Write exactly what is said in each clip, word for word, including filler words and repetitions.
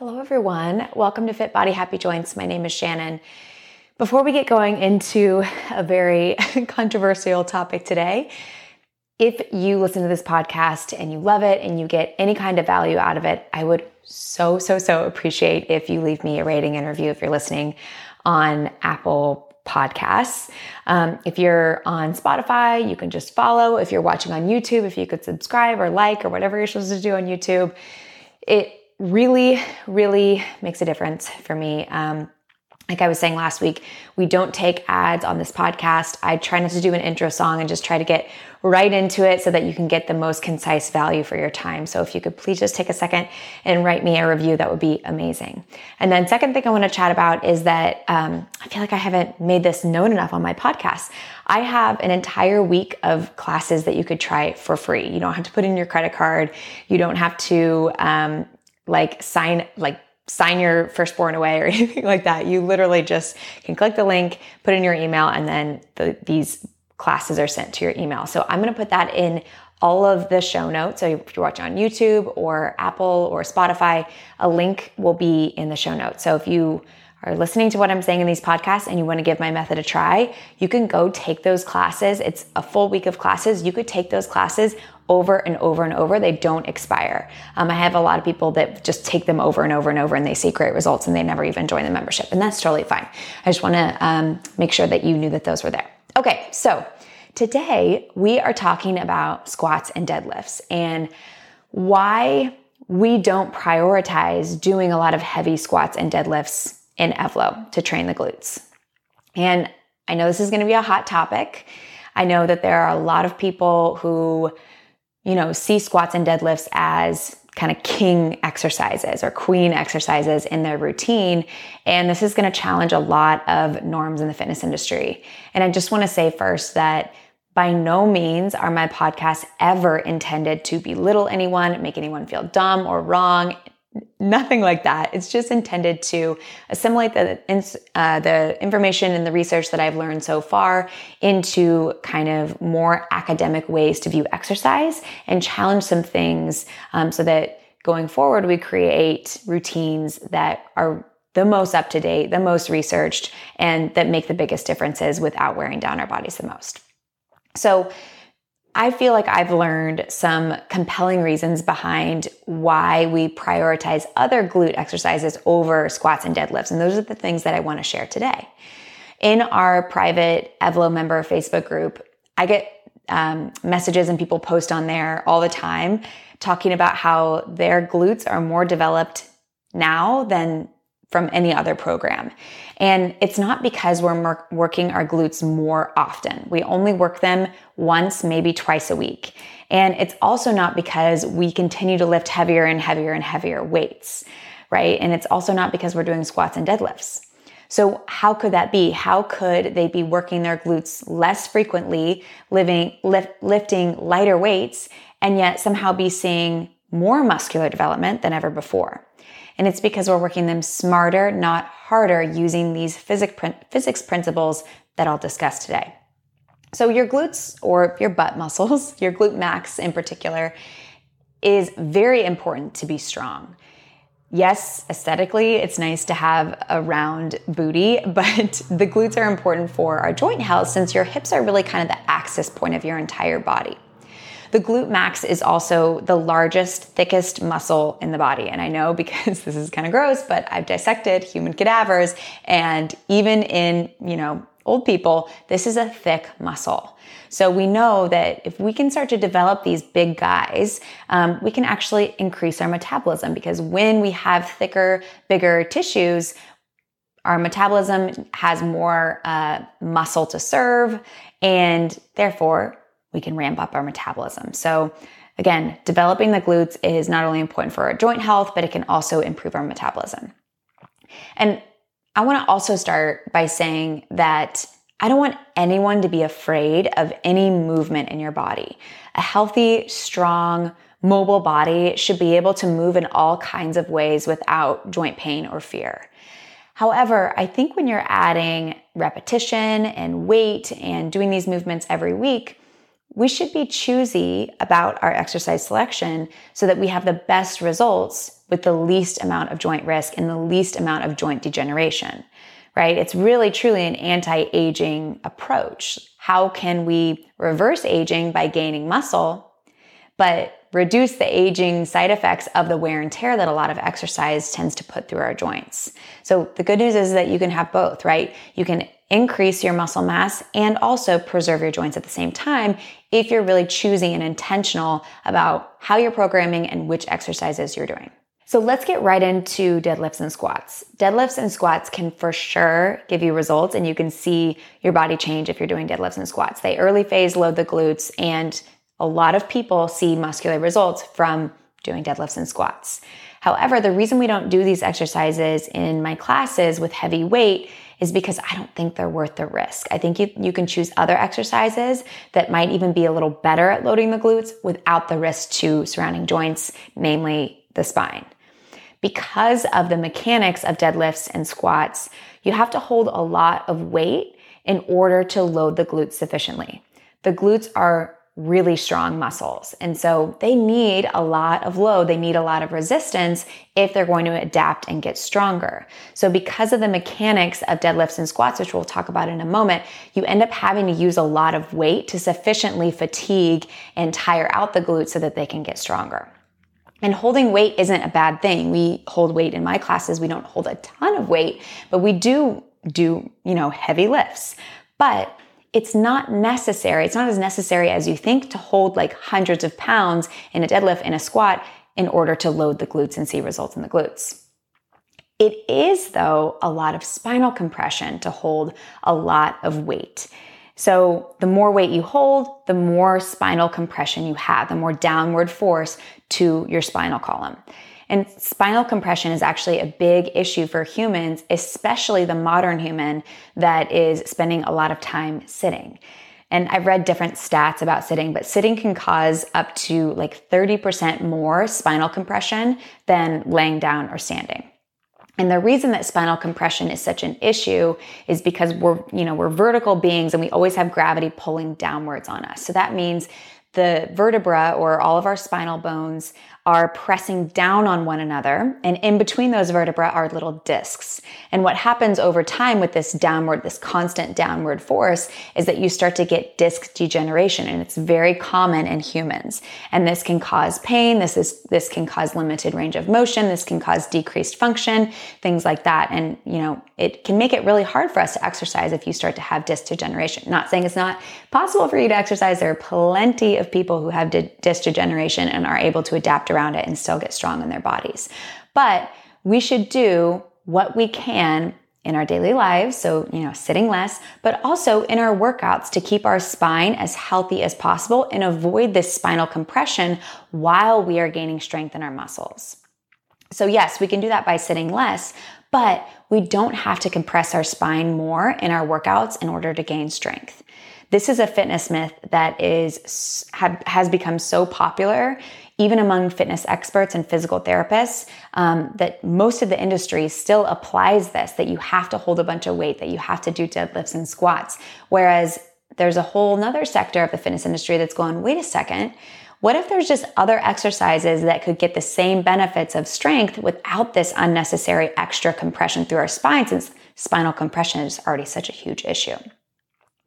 Hello everyone, welcome to Fit Body Happy Joints. My name is Shannon. Before we get going into a very controversial topic today, if you listen to this podcast and you love it and you get any kind of value out of it, I would so, so, so appreciate if you leave me a rating and review if you're listening on Apple Podcasts. Um, if you're on Spotify, you can just follow. If you're watching on YouTube, if you could subscribe or like or whatever you're supposed to do on YouTube, it really, really makes a difference for me. Um, like I was saying last week, we don't take ads on this podcast. I try not to do an intro song and just try to get right into it so that you can get the most concise value for your time. So if you could please just take a second and write me a review, that would be amazing. And then second thing I want to chat about is that um, I feel like I haven't made this known enough on my podcast. I have an entire week of classes that you could try for free. You don't have to put in your credit card. You don't have to... Um, like sign, like sign your firstborn away or anything like that. You literally just can click the link, put in your email, and then the, these classes are sent to your email. So I'm going to put that in all of the show notes. So if you're watching on YouTube or Apple or Spotify, a link will be in the show notes. So if you are listening to what I'm saying in these podcasts and you want to give my method a try, you can go take those classes. It's a full week of classes. You could take those classes over and over and over. They don't expire. Um, I have a lot of people that just take them over and over and over and they see great results and they never even join the membership. And that's totally fine. I just want to um, make sure that you knew that those were there. Okay. So today we are talking about squats and deadlifts and why we don't prioritize doing a lot of heavy squats and deadlifts in Evlo to train the glutes. And I know this is going to be a hot topic. I know that there are a lot of people who, you know, see squats and deadlifts as kind of king exercises or queen exercises in their routine. And this is going to challenge a lot of norms in the fitness industry. And I just want to say first that by no means are my podcasts ever intended to belittle anyone, make anyone feel dumb or wrong. Nothing like that. It's just intended to assimilate the uh, the information and the research that I've learned so far into kind of more academic ways to view exercise and challenge some things um, so that going forward we create routines that are the most up-to-date, the most researched, and that make the biggest differences without wearing down our bodies the most. So I feel like I've learned some compelling reasons behind why we prioritize other glute exercises over squats and deadlifts. And those are the things that I want to share today. In our private Evlo member Facebook group, I get um, messages and people post on there all the time talking about how their glutes are more developed now than from any other program. And it's not because we're mer- working our glutes more often. We only work them once, maybe twice a week. And it's also not because we continue to lift heavier and heavier and heavier weights, right? And it's also not because we're doing squats and deadlifts. So how could that be? How could they be working their glutes less frequently, living, lift, lifting lighter weights, and yet somehow be seeing more muscular development than ever before? And it's because we're working them smarter, not harder, using these physics principles that I'll discuss today. So your glutes or your butt muscles, your glute max in particular, is very important to be strong. Yes, aesthetically, it's nice to have a round booty, but the glutes are important for our joint health since your hips are really kind of the axis point of your entire body. The glute max is also the largest, thickest muscle in the body. And I know because this is kind of gross, but I've dissected human cadavers. And even in, you know, old people, this is a thick muscle. So we know that if we can start to develop these big guys, um, we can actually increase our metabolism because when we have thicker, bigger tissues, our metabolism has more uh, muscle to serve and therefore we can ramp up our metabolism. So again, developing the glutes is not only important for our joint health, but it can also improve our metabolism. And I want to also start by saying that I don't want anyone to be afraid of any movement in your body. A healthy, strong, mobile body should be able to move in all kinds of ways without joint pain or fear. However, I think when you're adding repetition and weight and doing these movements every week, we should be choosy about our exercise selection so that we have the best results with the least amount of joint risk and the least amount of joint degeneration, right? It's really truly an anti-aging approach. How can we reverse aging by gaining muscle, but reduce the aging side effects of the wear and tear that a lot of exercise tends to put through our joints? So the good news is that you can have both, right? You can increase your muscle mass and also preserve your joints at the same time if you're really choosing and intentional about how you're programming and which exercises you're doing. So let's get right into deadlifts and squats. Deadlifts and squats can for sure give you results, and you can see your body change if you're doing deadlifts and squats. They early phase load the glutes, and a lot of people see muscular results from doing deadlifts and squats. However, the reason we don't do these exercises in my classes with heavy weight is because I don't think they're worth the risk. I think you, you can choose other exercises that might even be a little better at loading the glutes without the risk to surrounding joints, namely the spine. Because of the mechanics of deadlifts and squats, you have to hold a lot of weight in order to load the glutes sufficiently. The glutes are really strong muscles, and so they need a lot of load. They need a lot of resistance if they're going to adapt and get stronger. So because of the mechanics of deadlifts and squats, which we'll talk about in a moment, you end up having to use a lot of weight to sufficiently fatigue and tire out the glutes so that they can get stronger. And holding weight isn't a bad thing. We hold weight in my classes. We don't hold a ton of weight, but we do do, you know, heavy lifts. But it's not necessary. It's not as necessary as you think to hold like hundreds of pounds in a deadlift and a squat in order to load the glutes and see results in the glutes. It is, though, a lot of spinal compression to hold a lot of weight. So the more weight you hold, the more spinal compression you have, the more downward force to your spinal column. And spinal compression is actually a big issue for humans, especially the modern human that is spending a lot of time sitting. And I've read different stats about sitting, but sitting can cause up to like thirty percent more spinal compression than laying down or standing. And the reason that spinal compression is such an issue is because we're, you know, we're vertical beings and we always have gravity pulling downwards on us. So that means the vertebra or all of our spinal bones are pressing down on one another, and in between those vertebra are little discs. And what happens over time with this downward, this constant downward force, is that you start to get disc degeneration, and it's very common in humans. And this can cause pain, this is this can cause limited range of motion, this can cause decreased function, things like that. And you know, it can make it really hard for us to exercise if you start to have disc degeneration. Not saying it's not possible for you to exercise. There are plenty of people who have de- disc degeneration and are able to adapt around it and still get strong in their bodies. But we should do what we can in our daily lives, so you know, sitting less, but also in our workouts to keep our spine as healthy as possible and avoid this spinal compression while we are gaining strength in our muscles. So yes, we can do that by sitting less, but we don't have to compress our spine more in our workouts in order to gain strength. This is a fitness myth that is have, has become so popular, even among fitness experts and physical therapists, um, that most of the industry still applies this, that you have to hold a bunch of weight, that you have to do deadlifts and squats. Whereas there's a whole nother sector of the fitness industry that's going, wait a second, what if there's just other exercises that could get the same benefits of strength without this unnecessary extra compression through our spine, since spinal compression is already such a huge issue?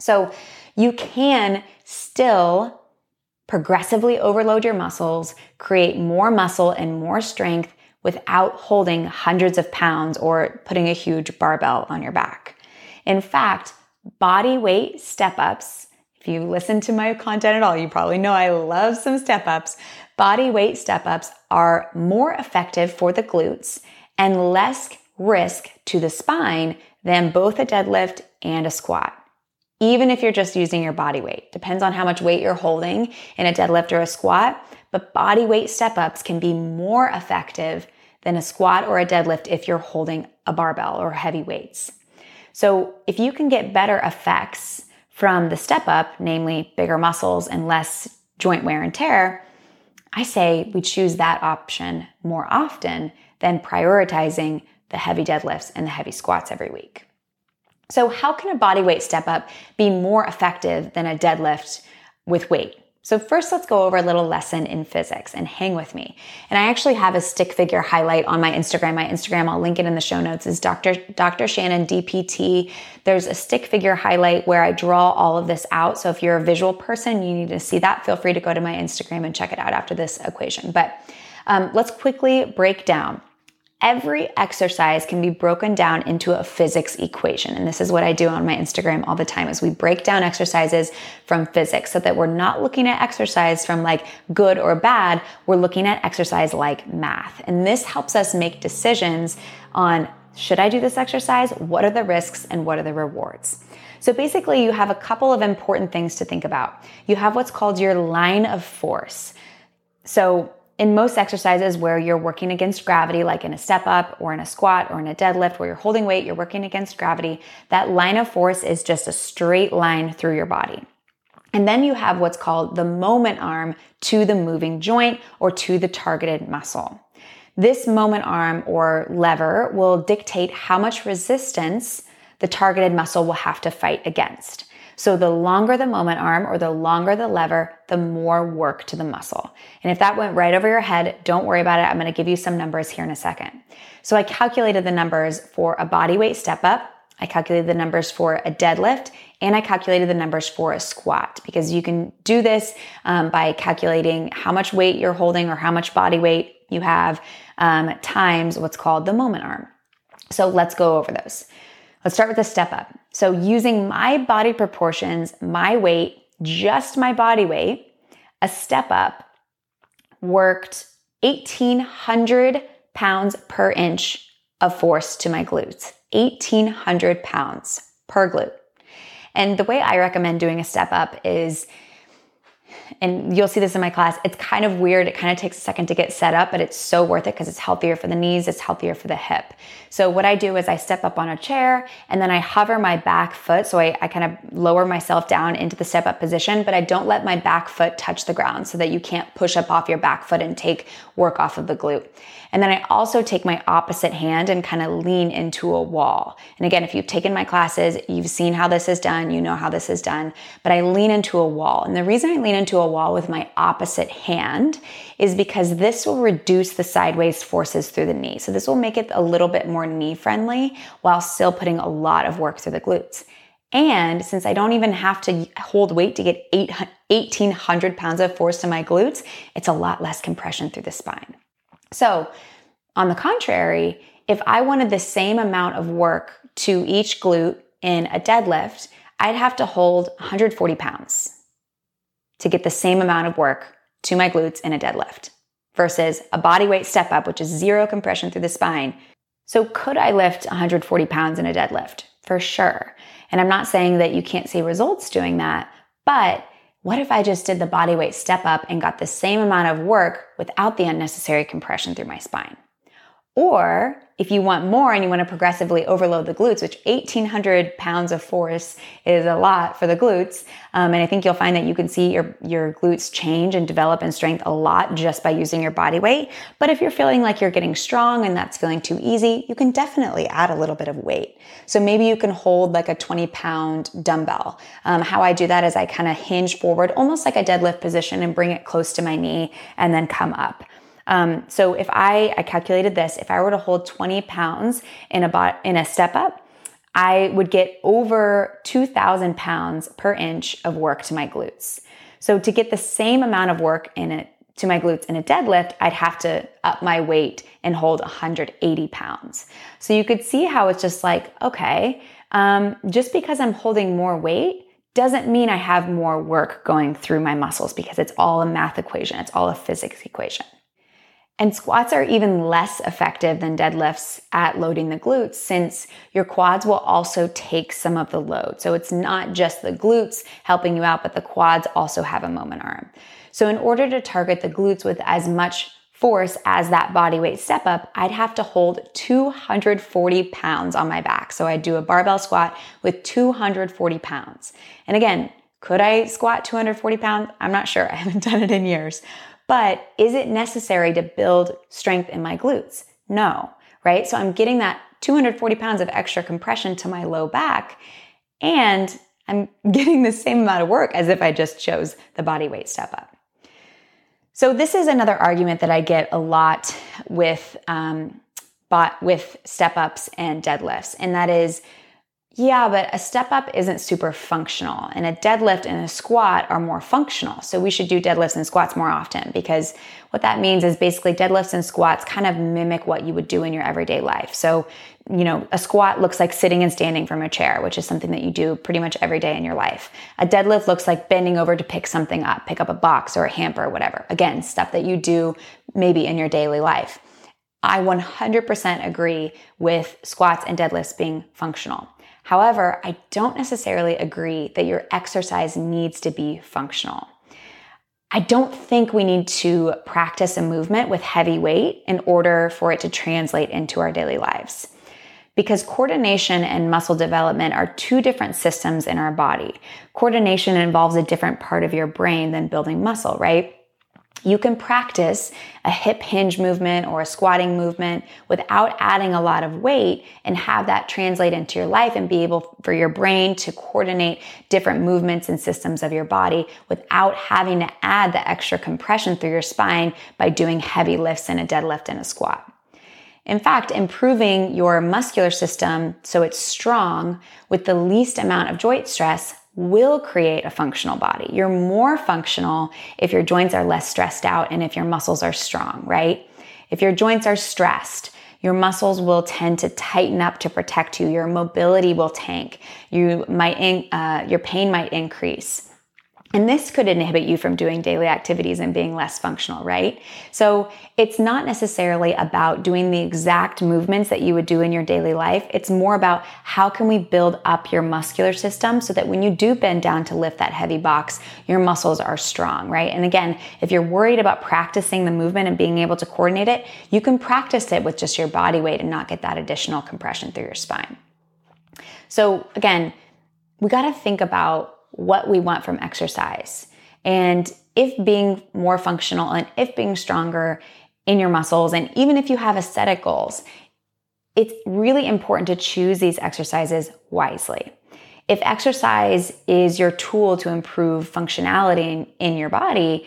So you can still progressively overload your muscles, create more muscle and more strength without holding hundreds of pounds or putting a huge barbell on your back. In fact, body weight step-ups, if you listen to my content at all, you probably know I love some step-ups. Body weight step-ups are more effective for the glutes and less risk to the spine than both a deadlift and a squat. Even if you're just using your body weight. Depends on how much weight you're holding in a deadlift or a squat, but body weight step-ups can be more effective than a squat or a deadlift if you're holding a barbell or heavy weights. So if you can get better effects from the step-up, namely bigger muscles and less joint wear and tear, I say we choose that option more often than prioritizing the heavy deadlifts and the heavy squats every week. So how can a bodyweight step-up be more effective than a deadlift with weight. So first, let's go over a little lesson in physics and hang with me. And I actually have a stick figure highlight on my Instagram. My Instagram, I'll link it in the show notes, is Doctor Doctor Shannon D P T. There's a stick figure highlight where I draw all of this out. So if you're a visual person, you need to see that. Feel free to go to my Instagram and check it out after this equation. But um, let's quickly break down. Every exercise can be broken down into a physics equation. And this is what I do on my Instagram all the time, is we break down exercises from physics so that we're not looking at exercise from like good or bad. We're looking at exercise like math. And this helps us make decisions on, should I do this exercise? What are the risks and what are the rewards? So basically you have a couple of important things to think about. You have what's called your line of force. So in most exercises where you're working against gravity, like in a step up or in a squat or in a deadlift, where you're holding weight, you're working against gravity, that line of force is just a straight line through your body. And then you have what's called the moment arm to the moving joint or to the targeted muscle. This moment arm or lever will dictate how much resistance the targeted muscle will have to fight against. So the longer the moment arm or the longer the lever, the more work to the muscle. And if that went right over your head, don't worry about it. I'm going to give you some numbers here in a second. So I calculated the numbers for a body weight step up. I calculated the numbers for a deadlift, and I calculated the numbers for a squat, because you can do this um, by calculating how much weight you're holding or how much body weight you have um, times what's called the moment arm. So let's go over those. Let's start with the step up. So using my body proportions, my weight, just my body weight, a step up worked eighteen hundred pounds per inch of force to my glutes, eighteen hundred pounds per glute. And the way I recommend doing a step up is, and you'll see this in my class, it's kind of weird. It kind of takes a second to get set up, but it's so worth it because it's healthier for the knees. It's healthier for the hip. So what I do is I step up on a chair and then I hover my back foot. So I, I kind of lower myself down into the step up position, but I don't let my back foot touch the ground so that you can't push up off your back foot and take work off of the glute. And then I also take my opposite hand and kind of lean into a wall. And again, if you've taken my classes, you've seen how this is done, you know how this is done, but I lean into a wall. And the reason I lean into a wall with my opposite hand is because this will reduce the sideways forces through the knee. So this will make it a little bit more knee friendly while still putting a lot of work through the glutes. And since I don't even have to hold weight to get eighteen hundred pounds of force to my glutes, it's a lot less compression through the spine. So on the contrary, if I wanted the same amount of work to each glute in a deadlift, I'd have to hold one hundred forty pounds to get the same amount of work to my glutes in a deadlift versus a body weight step up, which is zero compression through the spine. So could I lift one hundred forty pounds in a deadlift? For sure. And I'm not saying that you can't see results doing that, but what if I just did the body weight step up and got the same amount of work without the unnecessary compression through my spine? Or if you want more and you want to progressively overload the glutes, which eighteen hundred pounds of force is a lot for the glutes. Um, and I think you'll find that you can see your, your glutes change and develop in strength a lot just by using your body weight. But if you're feeling like you're getting strong and that's feeling too easy, you can definitely add a little bit of weight. So maybe you can hold like a twenty pound dumbbell. Um, how I do that is I kind of hinge forward, almost like a deadlift position, and bring it close to my knee and then come up. Um, so if I, I calculated this, if I were to hold twenty pounds in a bot, in a step up, I would get over two thousand pounds per inch of work to my glutes. So to get the same amount of work in it to my glutes in a deadlift, I'd have to up my weight and hold one hundred eighty pounds. So you could see how it's just like, okay, um, just because I'm holding more weight doesn't mean I have more work going through my muscles, because it's all a math equation. It's all a physics equation. And squats are even less effective than deadlifts at loading the glutes, since your quads will also take some of the load. So it's not just the glutes helping you out, but the quads also have a moment arm. So in order to target the glutes with as much force as that body weight step up, I'd have to hold two hundred forty pounds on my back. So I do a barbell squat with two hundred forty pounds. And again, could I squat two hundred forty pounds? I'm not sure. I haven't done it in years. But is it necessary to build strength in my glutes? No, right? So I'm getting that two hundred forty pounds of extra compression to my low back, and I'm getting the same amount of work as if I just chose the body weight step up. So this is another argument that I get a lot with um, bought with step ups and deadlifts, and that is, yeah, but a step up isn't super functional, and a deadlift and a squat are more functional. So we should do deadlifts and squats more often, because what that means is basically deadlifts and squats kind of mimic what you would do in your everyday life. So, you know, a squat looks like sitting and standing from a chair, which is something that you do pretty much every day in your life. A deadlift looks like bending over to pick something up, pick up a box or a hamper or whatever. Again, stuff that you do maybe in your daily life. I one hundred percent agree with squats and deadlifts being functional. However, I don't necessarily agree that your exercise needs to be functional. I don't think we need to practice a movement with heavy weight in order for it to translate into our daily lives, because coordination and muscle development are two different systems in our body. Coordination involves a different part of your brain than building muscle, right? You can practice a hip hinge movement or a squatting movement without adding a lot of weight and have that translate into your life and be able for your brain to coordinate different movements and systems of your body without having to add the extra compression through your spine by doing heavy lifts in a deadlift and a squat. In fact, improving your muscular system so it's strong with the least amount of joint stress will create a functional body. You're more functional if your joints are less stressed out and if your muscles are strong, right? If your joints are stressed, your muscles will tend to tighten up to protect you. Your mobility will tank. You might, in, uh, your pain might increase. And this could inhibit you from doing daily activities and being less functional, right? So it's not necessarily about doing the exact movements that you would do in your daily life. It's more about how can we build up your muscular system so that when you do bend down to lift that heavy box, your muscles are strong, right? And again, if you're worried about practicing the movement and being able to coordinate it, you can practice it with just your body weight and not get that additional compression through your spine. So again, we got to think about what we want from exercise, and if being more functional and if being stronger in your muscles, and even if you have aesthetic goals, it's really important to choose these exercises wisely. If exercise is your tool to improve functionality in, in your body,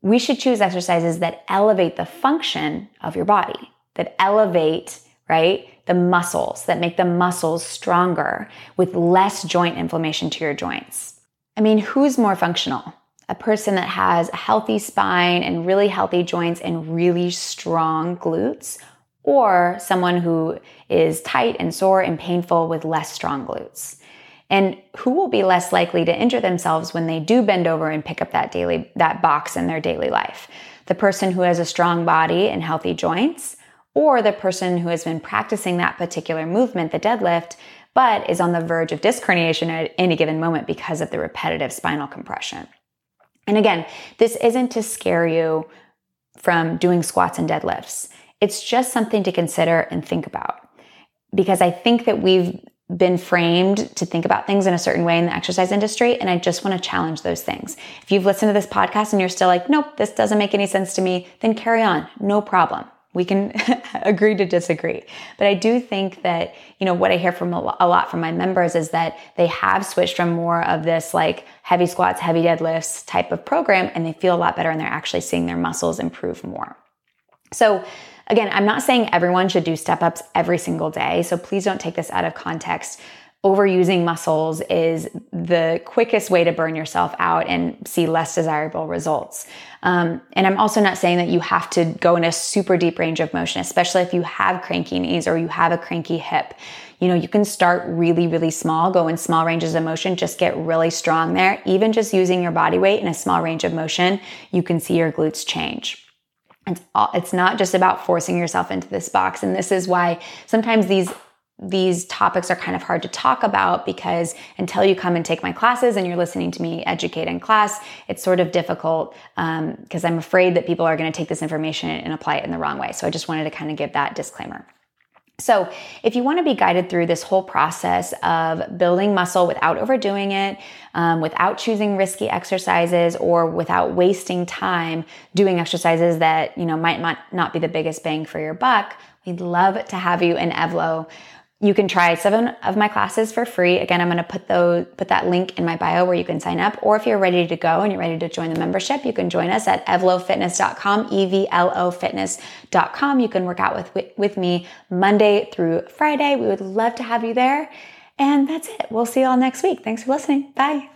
we should choose exercises that elevate the function of your body, that elevate, right, the muscles, that make the muscles stronger with less joint inflammation to your joints. I mean, who's more functional? A person that has a healthy spine and really healthy joints and really strong glutes, or someone who is tight and sore and painful with less strong glutes? And who will be less likely to injure themselves when they do bend over and pick up that daily that box in their daily life? The person who has a strong body and healthy joints, or the person who has been practicing that particular movement, the deadlift, but is on the verge of disc herniation at any given moment because of the repetitive spinal compression. And again, this isn't to scare you from doing squats and deadlifts. It's just something to consider and think about, because I think that we've been framed to think about things in a certain way in the exercise industry, and I just want to challenge those things. If you've listened to this podcast and you're still like, nope, this doesn't make any sense to me, then carry on, no problem. We can agree to disagree. But I do think that, you know, what I hear from a lot from my members is that they have switched from more of this like heavy squats, heavy deadlifts type of program, and they feel a lot better and they're actually seeing their muscles improve more. So again, I'm not saying everyone should do step ups every single day. So please don't take this out of context. Overusing muscles is the quickest way to burn yourself out and see less desirable results. Um, and I'm also not saying that you have to go in a super deep range of motion, especially if you have cranky knees or you have a cranky hip. You know, you can start really, really small, go in small ranges of motion, just get really strong there. Even just using your body weight in a small range of motion, you can see your glutes change. It's, all, it's not just about forcing yourself into this box. And this is why sometimes these These topics are kind of hard to talk about, because until you come and take my classes and you're listening to me educate in class, it's sort of difficult um, because I'm afraid that people are going to take this information and apply it in the wrong way. So I just wanted to kind of give that disclaimer. So if you want to be guided through this whole process of building muscle without overdoing it, um, without choosing risky exercises, or without wasting time doing exercises that, you know, might not, not be the biggest bang for your buck, we'd love to have you in Evlo. You can try seven of my classes for free. Again, I'm going to put those, put that link in my bio where you can sign up. Or if you're ready to go and you're ready to join the membership, you can join us at evlo fitness dot com, E V L O fitness dot com. You can work out with, with me Monday through Friday. We would love to have you there. And that's it. We'll see you all next week. Thanks for listening. Bye.